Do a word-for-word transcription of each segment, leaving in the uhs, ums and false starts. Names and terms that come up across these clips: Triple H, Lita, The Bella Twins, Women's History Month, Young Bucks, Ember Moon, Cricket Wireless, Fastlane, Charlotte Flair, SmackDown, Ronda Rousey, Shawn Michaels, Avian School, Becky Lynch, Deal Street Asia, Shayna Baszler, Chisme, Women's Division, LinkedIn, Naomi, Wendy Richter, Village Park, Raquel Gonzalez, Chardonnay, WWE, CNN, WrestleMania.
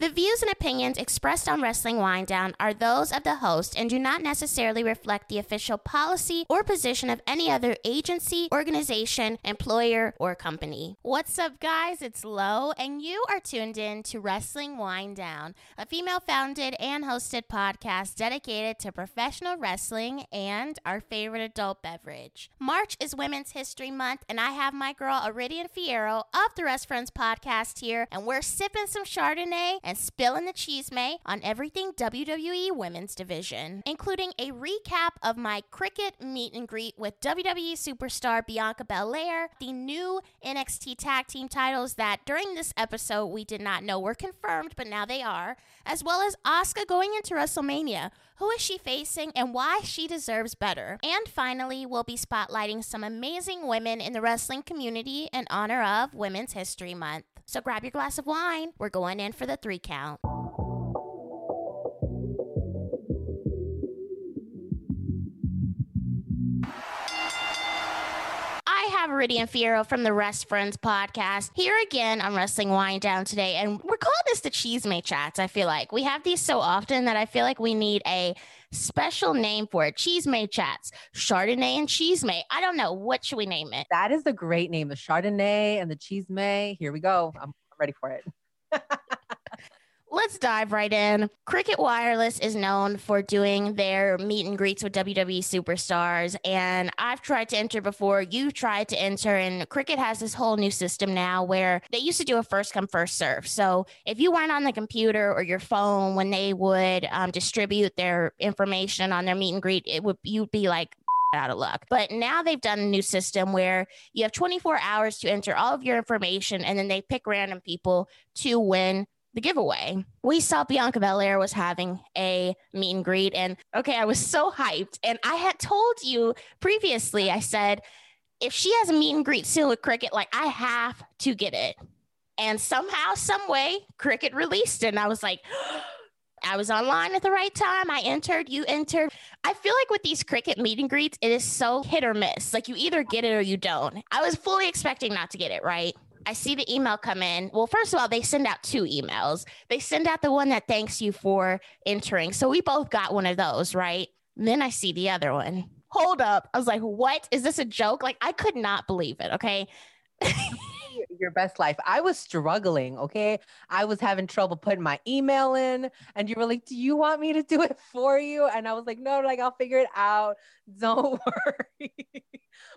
The views and opinions expressed on Wrestling Winedown are those of the host and do not necessarily reflect the official policy or position of any other agency, organization, employer, or company. What's up, guys? It's Lo, and you are tuned in to Wrestling Winedown, a female-founded and hosted podcast dedicated to professional wrestling and our favorite adult beverage. March is Women's History Month, and I have my girl, Iridian Fierro of the Wrestfriends podcast here, and we're sipping some Chardonnay and spilling the Chisme on everything W W E Women's Division, including a recap of my Cricket meet and greet with W W E superstar Bianca Belair, the new N X T tag team titles that during this episode we did not know were confirmed, but now they are, as well as Asuka going into WrestleMania. Who is she facing and why she deserves better? And finally, we'll be spotlighting some amazing women in the wrestling community in honor of Women's History Month. So grab your glass of wine. We're going in for the three count. I have Iridian Fierro from the Wrestfriends podcast here again on Wrestling Winedown today, and we're calling this the Chisme Chats. I feel like we have these so often that I feel like we need a special name for it. Chisme Chats, Chardonnay and Chisme. I don't know. What should we name it? That is a great name, the Chardonnay and the Chisme. Here we go. I'm ready for it. Let's dive right in. Cricket Wireless is known for doing their meet and greets with W W E superstars. And I've tried to enter before. You've tried to enter. And Cricket has this whole new system now where they used to do a first come, first serve. So if you weren't on the computer or your phone when they would um, distribute their information on their meet and greet, it would you'd be like, out of luck. But now they've done a new system where you have twenty-four hours to enter all of your information. And then they pick random people to win the giveaway. We saw Bianca Belair was having a meet and greet, and okay, I was so hyped. And I had told you previously, I said, if she has a meet and greet soon with Cricket, like I have to get it. And somehow, some way, Cricket released it. And I was like, I was online at the right time. I entered, you entered. I feel like with these Cricket meet and greets, it is so hit or miss. Like you either get it or you don't. I was fully expecting not to get it, right? I see the email come in. Well, first of all, they send out two emails. They send out the one that thanks you for entering. So we both got one of those, right? And then I see the other one. Hold up. I was like, what? Is this a joke? Like, I could not believe it, okay? Your best life. I was struggling, okay? I was having trouble putting my email in, and you were like, do you want me to do it for you? And I was like, no, like, I'll figure it out. Don't worry.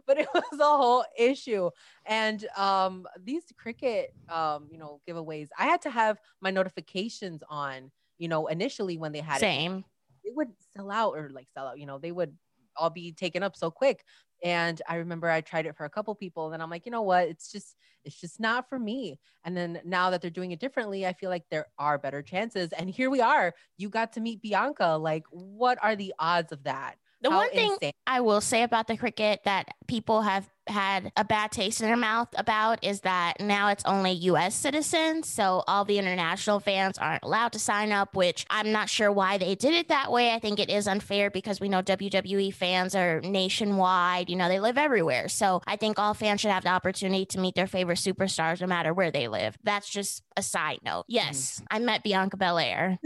But it was a whole issue. And um, these Cricket, um, you know, giveaways, I had to have my notifications on, you know, initially when they had Same. It. They would sell out or like sell out, you know, they would all be taken up so quick. And I remember I tried it for a couple people, and I'm like, you know what? It's just, it's just not for me. And then now that they're doing it differently, I feel like there are better chances. And here we are. You got to meet Bianca. Like, what are the odds of that? The How one thing insane. I will say about the Cricket that people have had a bad taste in their mouth about is that now it's only U S citizens. So all the international fans aren't allowed to sign up, which I'm not sure why they did it that way. I think it is unfair because we know W W E fans are nationwide. You know, they live everywhere. So I think all fans should have the opportunity to meet their favorite superstars no matter where they live. That's just a side note. Yes, mm. I met Bianca Belair.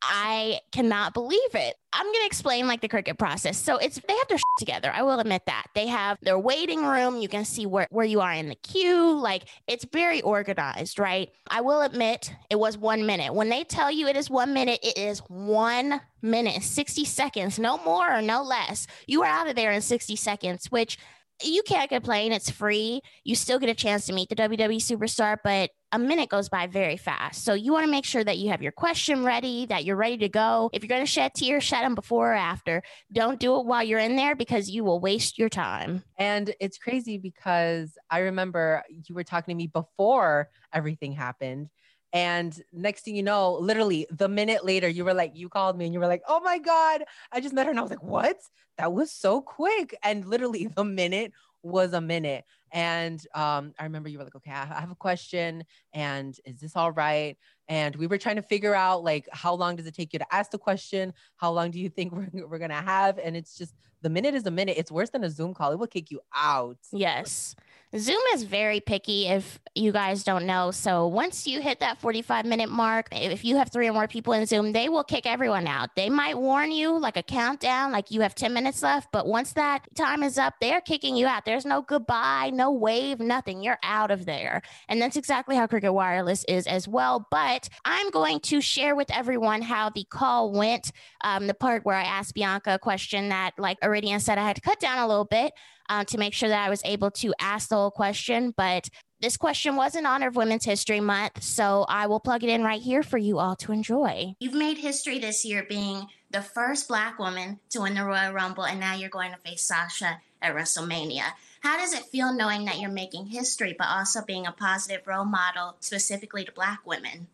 I cannot believe it. I'm going to explain like the Cricket process. So it's, they have their shit together. I will admit that they have their waiting room. You can see where, where you are in the queue. Like it's very organized, right? I will admit it was one minute. When they tell you it is one minute, it is one minute, sixty seconds, no more or no less. You are out of there in sixty seconds, which you can't complain. It's free. You still get a chance to meet the W W E superstar, but a minute goes by very fast. So you want to make sure that you have your question ready, that you're ready to go. If you're going to shed tears, shed them before or after. Don't do it while you're in there because you will waste your time. And it's crazy because I remember you were talking to me before everything happened. And next thing you know, literally the minute later, you were like, you called me and you were like, oh my God, I just met her. And I was like, what? That was so quick. And literally the minute was a minute. And um, I remember you were like, okay, I have a question. And is this all right? And we were trying to figure out like, how long does it take you to ask the question? How long do you think we're, we're going to have? And it's just, the minute is a minute. It's worse than a Zoom call. It will kick you out. Yes. Zoom is very picky, if you guys don't know. So once you hit that forty-five minute mark, if you have three or more people in Zoom, they will kick everyone out. They might warn you like a countdown, like you have ten minutes left. But once that time is up, they're kicking you out. There's no goodbye, no wave, nothing. You're out of there. And that's exactly how Cricket Wireless is as well. But I'm going to share with everyone how the call went. Um, the part where I asked Bianca a question that, like Iridian said, I had to cut down a little bit. Um, to make sure that I was able to ask the whole question. But this question was in honor of Women's History Month, so I will plug it in right here for you all to enjoy. You've made history this year being the first Black woman to win the Royal Rumble, and now you're going to face Sasha at WrestleMania. How does it feel knowing that you're making history, but also being a positive role model specifically to Black women?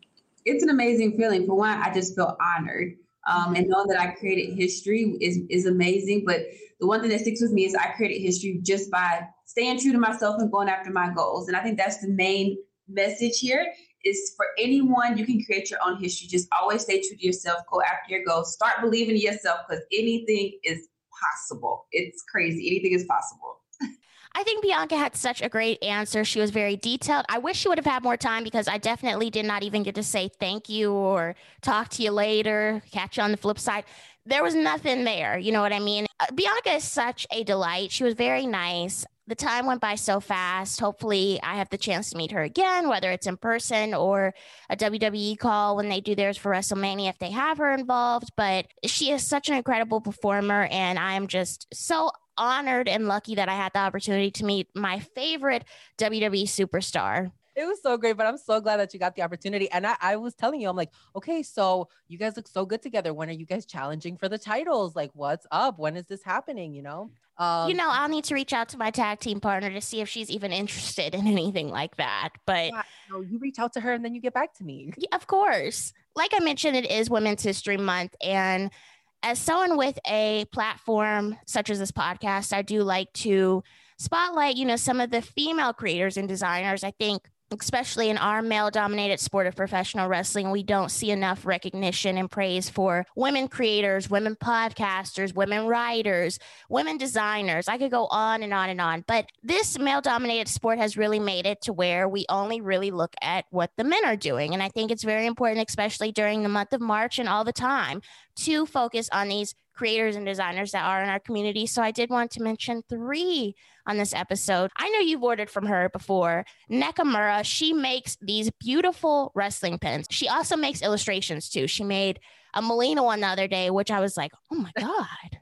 It's an amazing feeling. For one, I just feel honored. Um, and knowing that I created history is, is amazing. But the one thing that sticks with me is I created history just by staying true to myself and going after my goals. And I think that's the main message here is for anyone, you can create your own history. Just always stay true to yourself. Go after your goals. Start believing in yourself, because anything is possible. It's crazy. Anything is possible. I think Bianca had such a great answer. She was very detailed. I wish she would have had more time, because I definitely did not even get to say thank you or talk to you later, catch you on the flip side. There was nothing there. You know what I mean? Bianca is such a delight. She was very nice. The time went by so fast. Hopefully I have the chance to meet her again, whether it's in person or a W W E call when they do theirs for WrestleMania, if they have her involved. But she is such an incredible performer, and I am just so honored and lucky that I had the opportunity to meet my favorite W W E superstar. It was so great, but I'm so glad that you got the opportunity. And I, I was telling you, I'm like, okay, so you guys look so good together. When are you guys challenging for the titles? Like, what's up? When is this happening? You know? Um, you know, I'll need to reach out to my tag team partner to see if she's even interested in anything like that. But yeah, no, you reach out to her and then you get back to me. Yeah, of course. Like I mentioned, it is Women's History Month, and as someone with a platform such as this podcast, I do like to spotlight, you know, some of the female creators and designers. I think, especially in our male-dominated sport of professional wrestling, we don't see enough recognition and praise for women creators, women podcasters, women writers, women designers. I could go on and on and on. But this male-dominated sport has really made it to where we only really look at what the men are doing. And I think it's very important, especially during the month of March and all the time, to focus on these creators and designers that are in our community. So I did want to mention three on this episode. I know you've ordered from her before. Nekamura, she makes these beautiful wrestling pins. She also makes illustrations too. She made a Melina one the other day, which I was like, oh my God.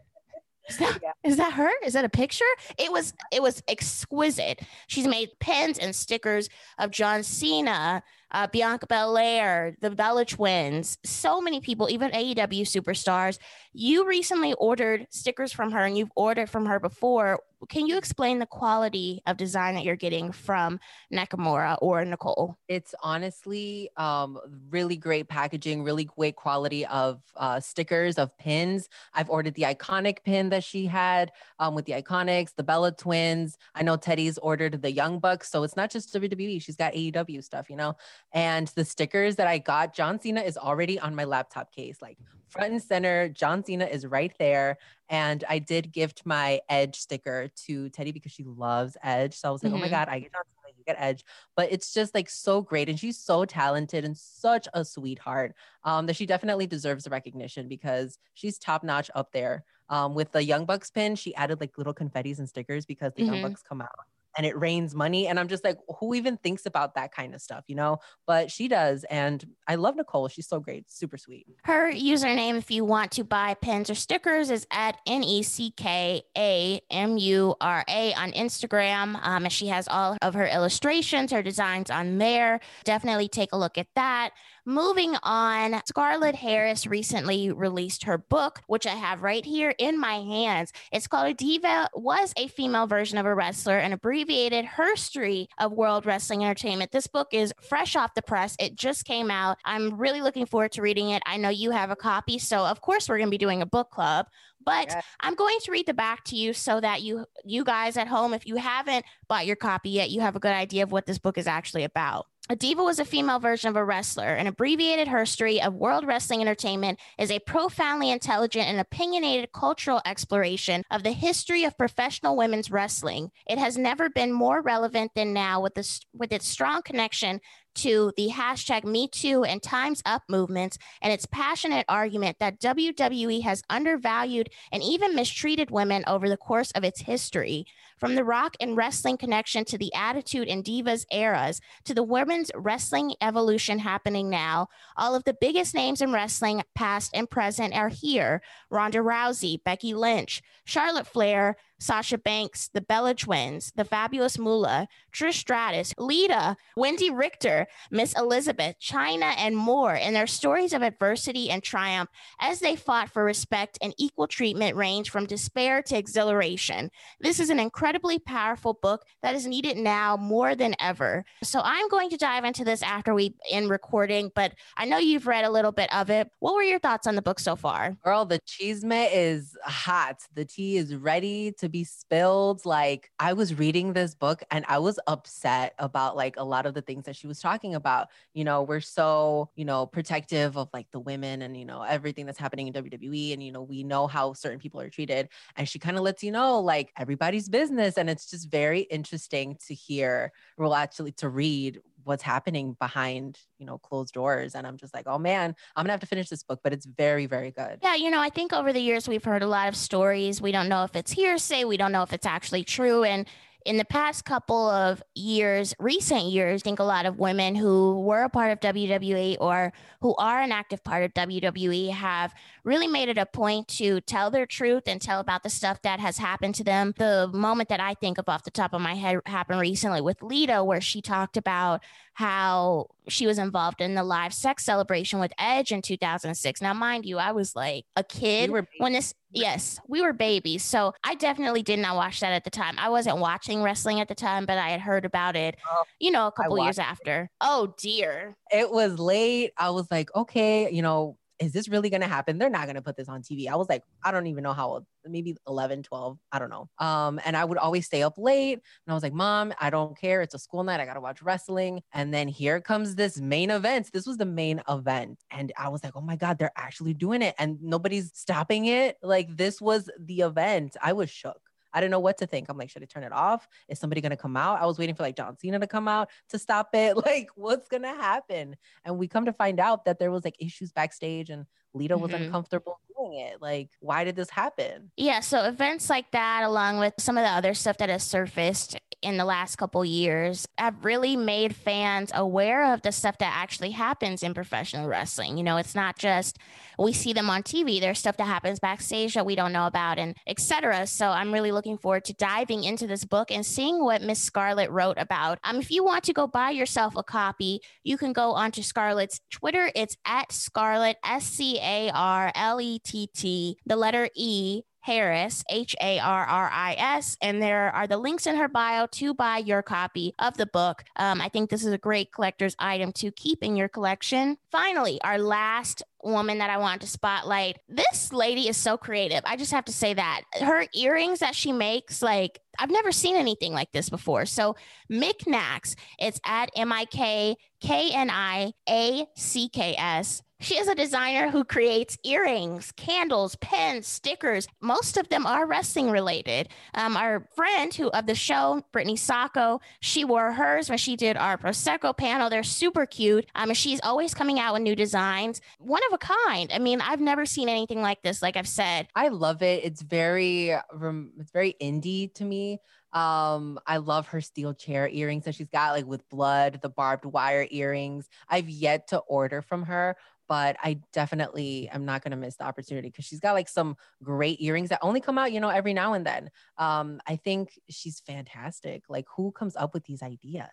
Is that, yeah. is that her? Is that a picture? It was, it was exquisite. She's made pins and stickers of John Cena, uh, Bianca Belair, the Bella Twins, so many people, even A E W superstars. You recently ordered stickers from her, and you've ordered from her before. Can you explain the quality of design that you're getting from Nekamura or Nicole? It's honestly um, really great packaging, really great quality of uh, stickers, of pins. I've ordered the Iconic pin that she had um, with the Iconics, the Bella Twins. I know Teddy's ordered the Young Bucks. So it's not just W W E. She's got A E W stuff, you know, and the stickers that I got, John Cena is already on my laptop case, like front and center. John Cena is right there. And I did gift my Edge sticker to Teddy because she loves Edge. So I was like, mm-hmm. oh my God, I get John Cena, you get Edge. But it's just like so great. And she's so talented and such a sweetheart um, that she definitely deserves the recognition, because she's top notch up there. Um, with the Young Bucks pin, she added like little confettis and stickers because the mm-hmm. Young Bucks come out and it rains money. And I'm just like, who even thinks about that kind of stuff, you know? But she does. And I love Nicole. She's so great. Super sweet. Her username, if you want to buy pins or stickers, is at N E C K A M U R A on Instagram. Um, and she has all of her illustrations, her designs on there. Definitely take a look at that. Moving on, Scarlett Harris recently released her book, which I have right here in my hands. It's called A Diva Was a Female Version of a Wrestler, an abbreviated history of World Wrestling Entertainment. This book is fresh off the press. It just came out. I'm really looking forward to reading it. I know you have a copy, so of course we're going to be doing a book club. But yes. I'm going to read the back to you so that you you guys at home, if you haven't bought your copy yet, you have a good idea of what this book is actually about. A diva was a female version of a wrestler. An abbreviated history of World Wrestling Entertainment is a profoundly intelligent and opinionated cultural exploration of the history of professional women's wrestling. It has never been more relevant than now with, this, with its strong connection to the hashtag Me Too and Time's Up movements and its passionate argument that W W E has undervalued and even mistreated women over the course of its history. From the rock and wrestling connection to the attitude and divas eras to the women's wrestling evolution happening now, all of the biggest names in wrestling past and present are here. Ronda Rousey, Becky Lynch, Charlotte Flair, Sasha Banks, The Bella Twins, The Fabulous Moolah, Trish Stratus, Lita, Wendy Richter, Miss Elizabeth, Chyna, and more in their stories of adversity and triumph as they fought for respect and equal treatment range from despair to exhilaration. This is an incredibly powerful book that is needed now more than ever. So I'm going to dive into this after we end recording, but I know you've read a little bit of it. What were your thoughts on the book so far? Girl, the chisme is hot. The tea is ready to be spilled. Like, I was reading this book and I was upset about like a lot of the things that she was talking about. You know, we're so, you know, protective of like the women and, you know, everything that's happening in W W E. And, you know, we know how certain people are treated. And she kind of lets you know, like, everybody's business. And it's just very interesting to hear, well, actually to read what's happening behind, you know, closed doors. And I'm just like, oh man, I'm gonna have to finish this book, but it's very, very good. Yeah. You know, I think over the years, we've heard a lot of stories. We don't know if it's hearsay. We don't know if it's actually true. And in the past couple of years, recent years, I think a lot of women who were a part of W W E or who are an active part of W W E have really made it a point to tell their truth and tell about the stuff that has happened to them. The moment that I think of off the top of my head happened recently with Lita, where she talked about how she was involved in the live sex celebration with Edge in two thousand six. Now, mind you, I was like a kid we when this, yes, we were babies. So I definitely did not watch that at the time. I wasn't watching wrestling at the time, but I had heard about it, oh, you know, a couple years after. It. Oh dear. It was late. I was like, okay, you know, is this really going to happen? They're not going to put this on T V. I was like, I don't even know how old, maybe eleven, twelve. I don't know. Um, and I would always stay up late. And I was like, Mom, I don't care. It's a school night. I got to watch wrestling. And then here comes this main event. This was the main event. And I was like, oh my God, they're actually doing it. And nobody's stopping it. Like, this was the event. I was shook. I didn't know what to think. I'm like, should I turn it off? Is somebody going to come out? I was waiting for like John Cena to come out to stop it. Like, what's going to happen? And we come to find out that there was like issues backstage and Lita was mm-hmm. uncomfortable doing it. Like, why did this happen? Yeah. So events like that, along with some of the other stuff that has surfaced in the last couple years, have really made fans aware of the stuff that actually happens in professional wrestling. You know, it's not just we see them on T V. There's stuff that happens backstage that we don't know about, and et cetera. So I'm really looking forward to diving into this book and seeing what Miss Scarlett wrote about. Um, if you want to go buy yourself a copy, you can go onto Scarlett's Twitter. It's at Scarlett, S C A R L E T T, the letter E, Harris, H A R R I S, and there are the links in her bio to buy your copy of the book. Um, I think this is a great collector's item to keep in your collection. Finally, our last woman that I wanted to spotlight. This lady is so creative. I just have to say that. Her earrings that she makes, like, I've never seen anything like this before. So Miknacks, it's at M I K K N I A C K S. She is a designer who creates earrings, candles, pens, stickers. Most of them are wrestling related. Um, our friend who of the show, Brittany Sacco, she wore hers when she did our Prosecco panel. They're super cute. Um, she's always coming out with new designs. One of a kind. I mean, I've never seen anything like this. Like I've said, I love it. It's very, it's very indie to me. Um, I love her steel chair earrings that she's got, like with blood, the barbed wire earrings. I've yet to order from her, but I definitely am not going to miss the opportunity because she's got like some great earrings that only come out, you know, every now and then. Um, I think she's fantastic. Like, who comes up with these ideas?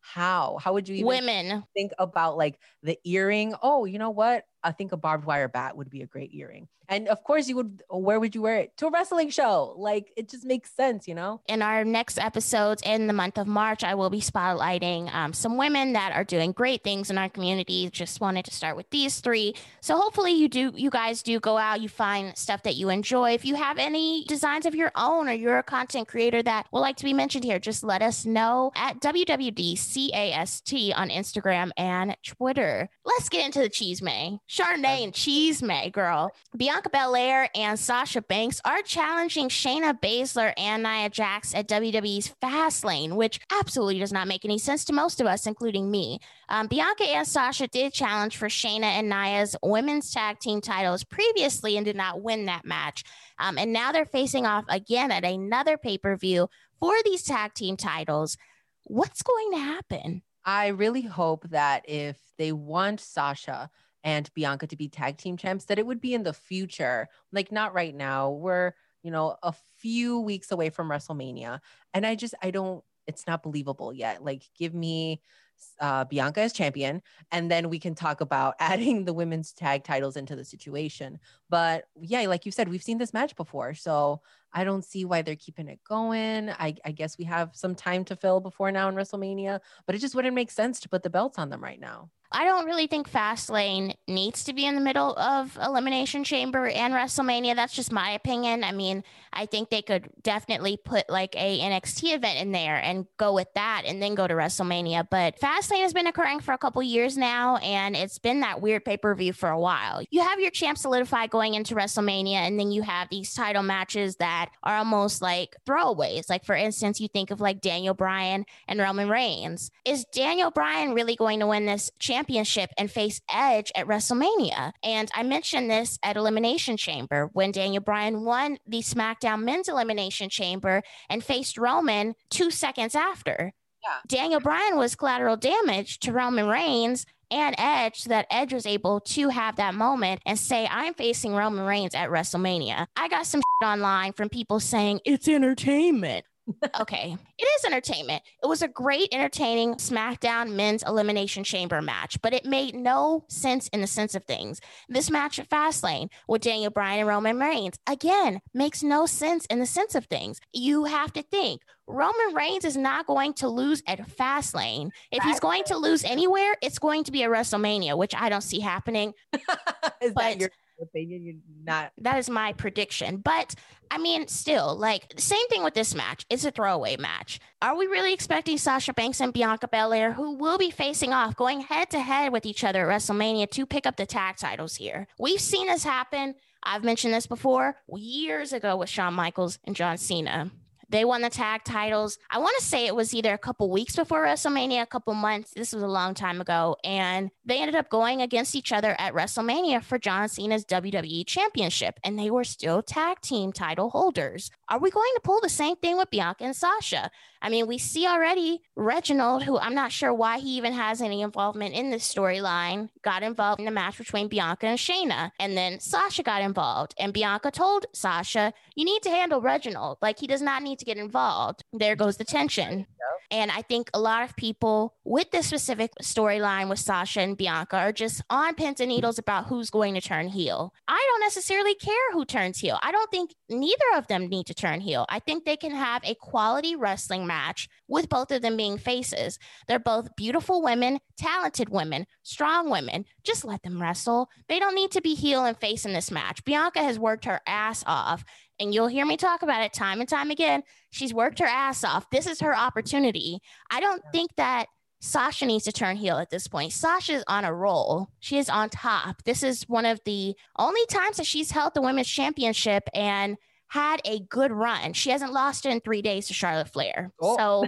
How? How would you even Women. think about like the earring? Oh, you know what? I think a barbed wire bat would be a great earring. And of course you would, where would you wear it? To a wrestling show. Like, it just makes sense, you know? In our next episodes in the month of March, I will be spotlighting um, some women that are doing great things in our community. Just wanted to start with these three. So hopefully you do, you guys do go out, you find stuff that you enjoy. If you have any designs of your own, or you're a content creator that would like to be mentioned here, just let us know at W W D C A S T on Instagram and Twitter. Let's get into the Chisme. Chardonnay and Chisme, girl. Bianca Belair and Sasha Banks are challenging Shayna Baszler and Nia Jax at W W E's Fastlane, which absolutely does not make any sense to most of us, including me. Um, Bianca and Sasha did challenge for Shayna and Nia's women's tag team titles previously and did not win that match. Um, and now they're facing off again at another pay-per-view for these tag team titles. What's going to happen? I really hope that if they want Sasha and Bianca to be tag team champs, that it would be in the future, like not right now. We're, you know, a few weeks away from WrestleMania. And I just, I don't, it's not believable yet. Like, give me uh, Bianca as champion, and then we can talk about adding the women's tag titles into the situation. But yeah, like you said, we've seen this match before. So I don't see why they're keeping it going. I, I guess we have some time to fill before now in WrestleMania, but it just wouldn't make sense to put the belts on them right now. I don't really think Fastlane needs to be in the middle of Elimination Chamber and WrestleMania. That's just my opinion. I mean, I think they could definitely put like a N X T event in there and go with that and then go to WrestleMania. But Fastlane has been occurring for a couple years now, and it's been that weird pay-per-view for a while. You have your champ solidified going into WrestleMania, and then you have these title matches that are almost like throwaways. Like, for instance, you think of like Daniel Bryan and Roman Reigns. Is Daniel Bryan really going to win this championship? championship and face Edge at WrestleMania. And I mentioned this at Elimination Chamber when Daniel Bryan won the SmackDown Men's Elimination Chamber and faced Roman two seconds after. Yeah. Daniel Bryan was collateral damage to Roman Reigns and Edge, so that Edge was able to have that moment and say, I'm facing Roman Reigns at WrestleMania. I got some shit online from people saying it's entertainment. Okay, it is entertainment. It was a great, entertaining SmackDown Men's Elimination Chamber match, but it made no sense in the sense of things. This match at Fastlane with Daniel Bryan and Roman Reigns, again, makes no sense in the sense of things. You have to think, Roman Reigns is not going to lose at Fastlane. If he's going to lose anywhere, it's going to be at WrestleMania, which I don't see happening. Is but- that your- opinion? You're not. That is my prediction. But I mean, still, like, same thing with this match. It's a throwaway match. Are we really expecting Sasha Banks and Bianca Belair, who will be facing off, going head to head with each other at WrestleMania to pick up the tag titles here? We've seen this happen. I've mentioned this before years ago with Shawn Michaels and John Cena. They won the tag titles. I want to say it was either a couple weeks before WrestleMania, a couple months. This was a long time ago. And they ended up going against each other at WrestleMania for John Cena's W W E Championship. And they were still tag team title holders. Are we going to pull the same thing with Bianca and Sasha? I mean, we see already Reginald, who I'm not sure why he even has any involvement in this storyline, got involved in the match between Bianca and Shayna. And then Sasha got involved. And Bianca told Sasha, you need to handle Reginald. Like, he does not need to get involved. There goes the tension. And I think a lot of people with this specific storyline with Sasha and Bianca are just on pins and needles about who's going to turn heel. I don't necessarily care who turns heel. I don't think neither of them need to turn heel. I think they can have a quality wrestling match with both of them being faces. They're both beautiful women, talented women, strong women. Just let them wrestle. They don't need to be heel and face in this match. Bianca has worked her ass off. And you'll hear me talk about it time and time again. She's worked her ass off. This is her opportunity. I don't think that Sasha needs to turn heel at this point. Sasha's on a roll. She is on top. This is one of the only times that she's held the women's championship and had a good run. She hasn't lost it in three days to Charlotte Flair. Oh. So...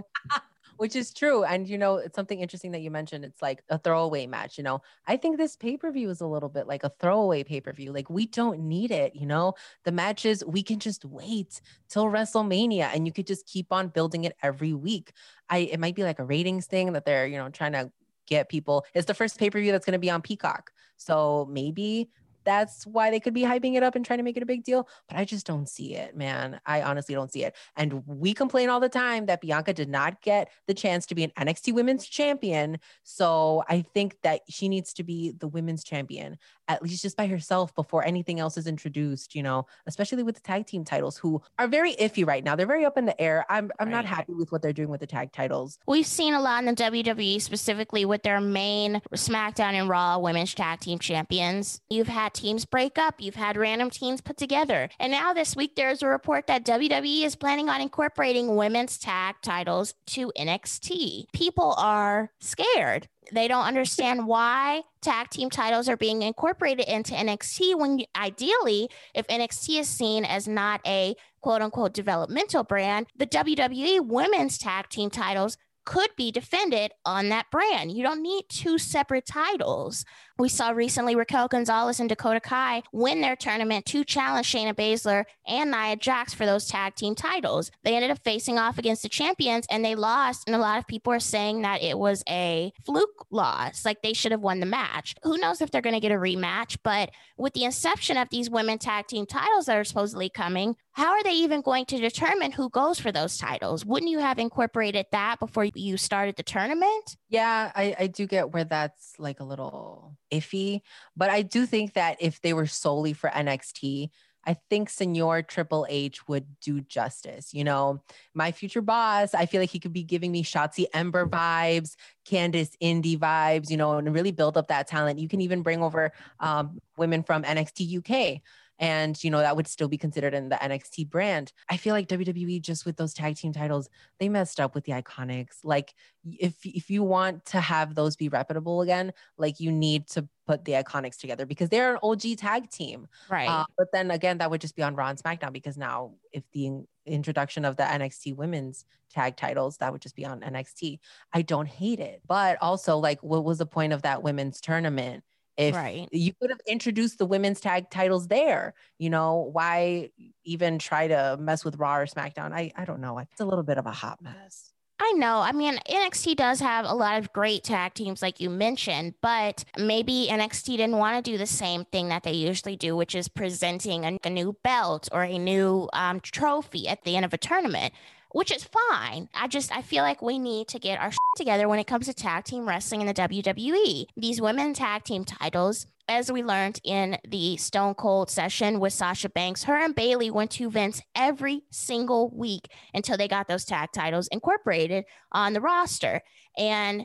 Which is true. And, you know, it's something interesting that you mentioned. It's like a throwaway match, you know. I think this pay-per-view is a little bit like a throwaway pay-per-view. Like, we don't need it, you know. The matches, we can just wait till WrestleMania, and you could just keep on building it every week. I It might be like a ratings thing that they're, you know, trying to get people. It's the first pay-per-view that's going to be on Peacock. So maybe... that's why they could be hyping it up and trying to make it a big deal. But I just don't see it, man. I honestly don't see it. And we complain all the time that Bianca did not get the chance to be an N X T women's champion. So I think that she needs to be the women's champion, at least just by herself, before anything else is introduced, you know, especially with the tag team titles, who are very iffy right now. They're very up in the air. I'm I'm right. not happy with what they're doing with the tag titles. We've seen a lot in the W W E, specifically with their main SmackDown and Raw women's tag team champions. You've had teams break up. You've had random teams put together. And now this week, there's a report that W W E is planning on incorporating women's tag titles to N X T. People are scared. They don't understand why tag team titles are being incorporated into N X T when you, ideally, if N X T is seen as not a quote unquote developmental brand, the W W E women's tag team titles could be defended on that brand. You don't need two separate titles. We saw recently Raquel Gonzalez and Dakota Kai win their tournament to challenge Shayna Baszler and Nia Jax for those tag team titles. They ended up facing off against the champions and they lost. And a lot of people are saying that it was a fluke loss, like they should have won the match. Who knows if they're going to get a rematch? But with the inception of these women tag team titles that are supposedly coming, how are they even going to determine who goes for those titles? Wouldn't you have incorporated that before you started the tournament? Yeah, I, I do get where that's like a little iffy, but I do think that if they were solely for N X T, I think Senor Triple H would do justice. You know, my future boss, I feel like he could be giving me Shotzi Ember vibes, Candice Indy vibes, you know, and really build up that talent. You can even bring over um, women from N X T U K. And, you know, that would still be considered in the N X T brand. I feel like W W E, just with those tag team titles, they messed up with the Iconics. Like, if if you want to have those be reputable again, like, you need to put the Iconics together because they're an O G tag team. Right. Uh, but then again, that would just be on Raw and SmackDown, because now if the introduction of the N X T women's tag titles, that would just be on N X T. I don't hate it. But also, like, what was the point of that women's tournament? If right. you could have introduced the women's tag titles there, you know, why even try to mess with Raw or SmackDown? I, I don't know. It's a little bit of a hot mess. I know. I mean, N X T does have a lot of great tag teams, like you mentioned, but maybe N X T didn't want to do the same thing that they usually do, which is presenting a, a new belt or a new um, trophy at the end of a tournament, which is fine. I just, I feel like we need to get our shit together when it comes to tag team wrestling in the W W E. These women tag team titles, as we learned in the Stone Cold session with Sasha Banks, her and Bayley went to events every single week until they got those tag titles incorporated on the roster. And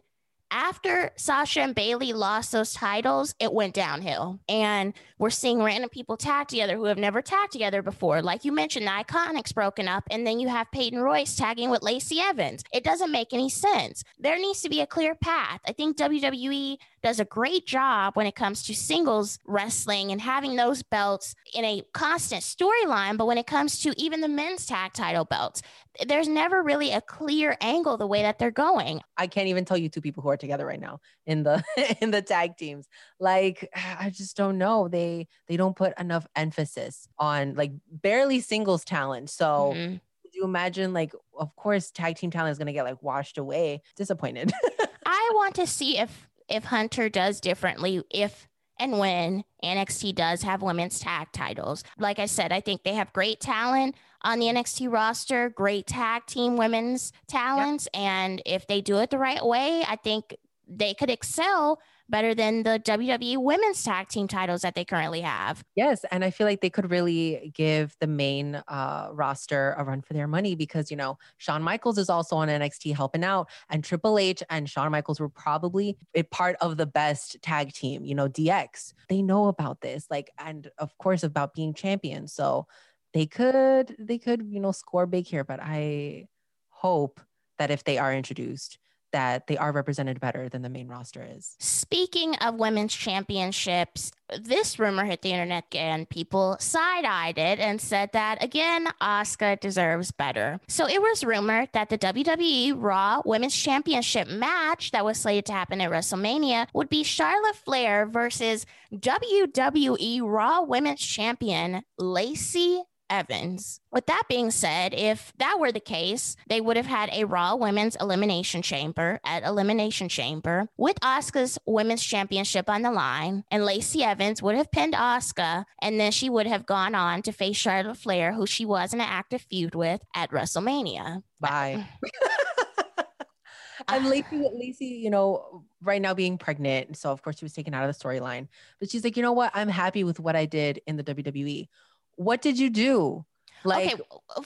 after Sasha and Bayley lost those titles, it went downhill. And we're seeing random people tag together who have never tagged together before. Like you mentioned, the Iconics broken up, and then you have Peyton Royce tagging with Lacey Evans. It doesn't make any sense. There needs to be a clear path. I think W W E does a great job when it comes to singles wrestling and having those belts in a constant storyline. But when it comes to even the men's tag title belts, there's never really a clear angle the way that they're going. I can't even tell you two people who are together right now in the in the tag teams. Like, I just don't know. They they don't put enough emphasis on, like, barely singles talent. So mm-hmm. could you imagine, like, of course, tag team talent is going to get, like, washed away. Disappointed. I want to see if if Hunter does differently if and when N X T does have women's tag titles. Like I said, I think they have great talent on the N X T roster, great tag team women's talents. Yep. And if they do it the right way, I think they could excel better than the W W E women's tag team titles that they currently have. Yes. And I feel like they could really give the main uh, roster a run for their money because, you know, Shawn Michaels is also on N X T helping out, and Triple H and Shawn Michaels were probably a part of the best tag team, you know, D X. They know about this, like, and of course about being champions. So they could, they could, you know, score big here, but I hope that if they are introduced, that they are represented better than the main roster is. Speaking of women's championships, this rumor hit the internet and people side-eyed it and said that, again, Asuka deserves better. So it was rumored that the W W E Raw Women's Championship match that was slated to happen at WrestleMania would be Charlotte Flair versus W W E Raw Women's Champion Lacey Evans. With that being said, if that were the case, they would have had a Raw Women's Elimination Chamber at Elimination Chamber with Asuka's Women's Championship on the line, and Lacey Evans would have pinned Asuka, and then she would have gone on to face Charlotte Flair, who she was in an active feud with at WrestleMania. Bye. And Lacey, Lacey, you know, right now being pregnant, so of course she was taken out of the storyline. But she's like, you know what? I'm happy with what I did in the W W E. What did you do? Like, okay,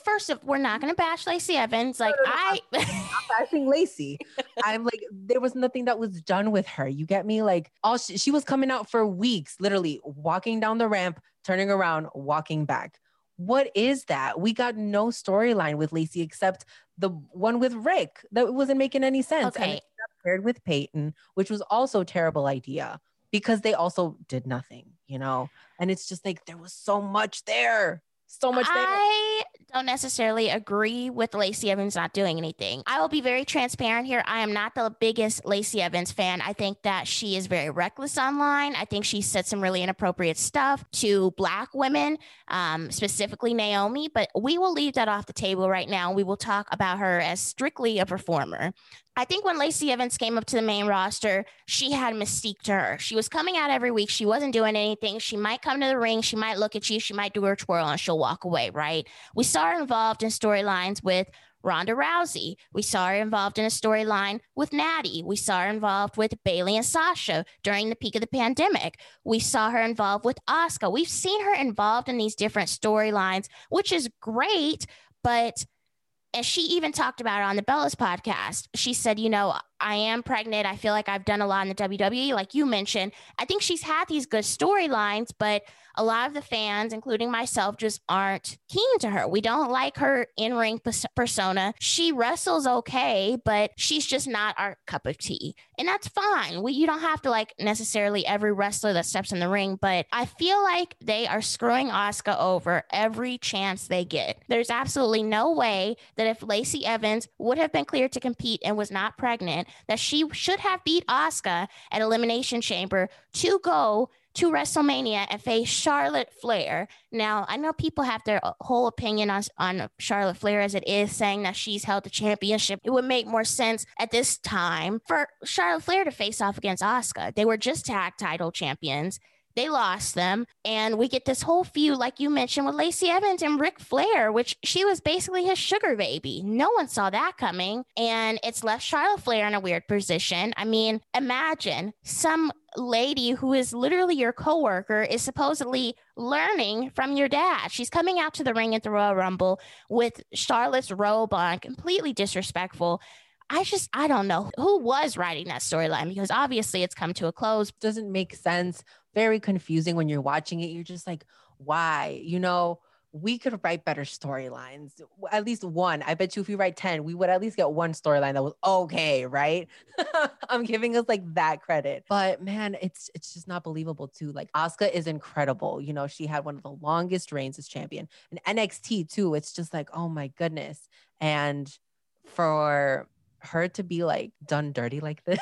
first of, we're not going to bash Lacey Evans. Like, no, no, no, I, I'm bashing Lacey. I'm like, there was nothing that was done with her. You get me? Like, all she, she was coming out for weeks, literally walking down the ramp, turning around, walking back. What is that? We got no storyline with Lacey except the one with Rick that wasn't making any sense. Okay. And it got paired with Peyton, which was also a terrible idea because they also did nothing, you know? And it's just like, there was so much there. So much. I don't necessarily agree with Lacey Evans not doing anything. I will be very transparent here. I am not the biggest Lacey Evans fan. I think that she is very reckless online. I think she said some really inappropriate stuff to Black women, um, specifically Naomi, but we will leave that off the table right now. We will talk about her as strictly a performer. I think when Lacey Evans came up to the main roster, she had mystique to her. She was coming out every week. She wasn't doing anything. She might come to the ring. She might look at you. She might do her twirl and she'll walk away, right? We saw her involved in storylines with Ronda Rousey. We saw her involved in a storyline with Natty. We saw her involved with Bayley and Sasha during the peak of the pandemic. We saw her involved with Asuka. We've seen her involved in these different storylines, which is great, but... And she even talked about it on the Bella's podcast. She said, you know, I am pregnant. I feel like I've done a lot in the W W E, like you mentioned. I think she's had these good storylines, but a lot of the fans, including myself, just aren't keen to her. We don't like her in-ring persona. She wrestles okay, but she's just not our cup of tea. And that's fine. We, you don't have to like necessarily every wrestler that steps in the ring, but I feel like they are screwing Asuka over every chance they get. There's absolutely no way that if Lacey Evans would have been cleared to compete and was not pregnant, that she should have beat Asuka at Elimination Chamber to go to WrestleMania and face Charlotte Flair. Now, I know people have their whole opinion on, on Charlotte Flair as it is, saying that she's held the championship. It would make more sense at this time for Charlotte Flair to face off against Asuka. They were just tag title champions. They lost them. And we get this whole feud, like you mentioned, with Lacey Evans and Ric Flair, which she was basically his sugar baby. No one saw that coming. And it's left Charlotte Flair in a weird position. I mean, imagine some lady who is literally your coworker is supposedly learning from your dad. She's coming out to the ring at the Royal Rumble with Charlotte's robe on, completely disrespectful. I just, I don't know who was writing that storyline, because obviously it's come to a close. Doesn't make sense. Very confusing when you're watching it. You're just like, why? You know, we could write better storylines. At least one. I bet you if we write ten, we would at least get one storyline that was okay, right? I'm giving us like that credit. But man, it's it's just not believable too. Like Asuka is incredible. You know, she had one of the longest reigns as champion. And N X T too. It's just like, oh my goodness. And for her to be like done dirty like this.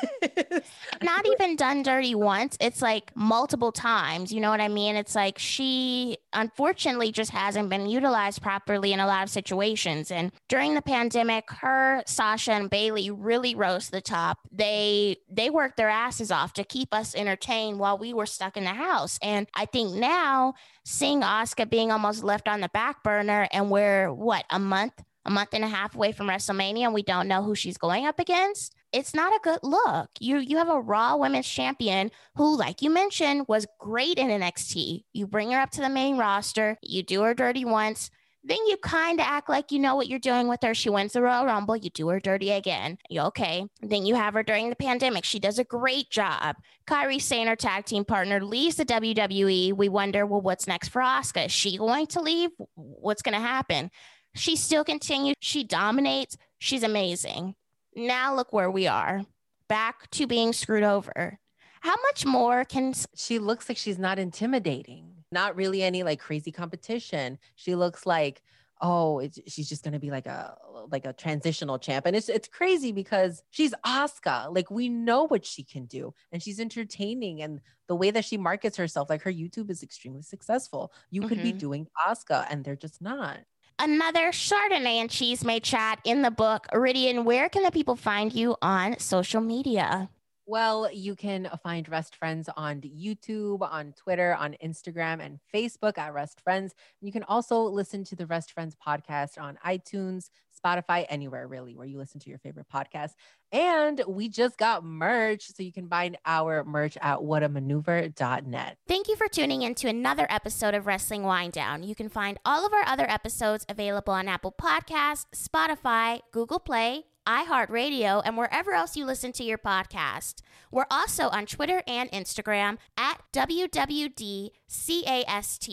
Not even done dirty once. It's like multiple times. You know what I mean? It's like she unfortunately just hasn't been utilized properly in a lot of situations. And during the pandemic, her, Sasha, and Bayley really rose to the top. They they worked their asses off to keep us entertained while we were stuck in the house. And I think now seeing Asuka being almost left on the back burner, and we're what, a month? a month and a half away from WrestleMania, and we don't know who she's going up against. It's not a good look. You you have a Raw Women's Champion who, like you mentioned, was great in N X T. You bring her up to the main roster. You do her dirty once. Then you kind of act like you know what you're doing with her. She wins the Royal Rumble. You do her dirty again. You okay. Then you have her during the pandemic. She does a great job. Kairi Sane, her tag team partner, leaves the W W E. We wonder, well, what's next for Asuka? Is she going to leave? What's going to happen? She still continues. She dominates. She's amazing. Now look where we are. Back to being screwed over. How much more can... She looks like she's not intimidating. Not really any like crazy competition. She looks like, oh, it's, she's just going to be like a like a transitional champ. And it's it's crazy because she's Asuka. Like, we know what she can do, and she's entertaining, and the way that she markets herself, like her YouTube is extremely successful. You mm-hmm. could be doing Asuka, and they're just not. Another Chardonnay and Chisme chat in the book. Iridian, where can the people find you on social media? Well, you can find Wrestfriends on YouTube, on Twitter, on Instagram, and Facebook at Wrestfriends. You can also listen to the Wrestfriends podcast on iTunes, Spotify, anywhere really where you listen to your favorite podcast. And we just got merch, so you can find our merch at what a maneuver dot net. Thank you for tuning in to another episode of Wrestling Winedown. You can find all of our other episodes available on Apple Podcasts, Spotify, Google Play, iHeartRadio, and wherever else you listen to your podcast. We're also on Twitter and Instagram at W W D cast.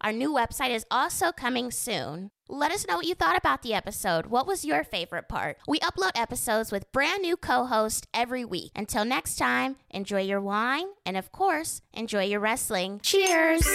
Our new website is also coming soon. Let us know what you thought about the episode. What was your favorite part? We upload episodes with brand new co-hosts every week. Until next time, enjoy your wine and, of course, enjoy your wrestling. Cheers!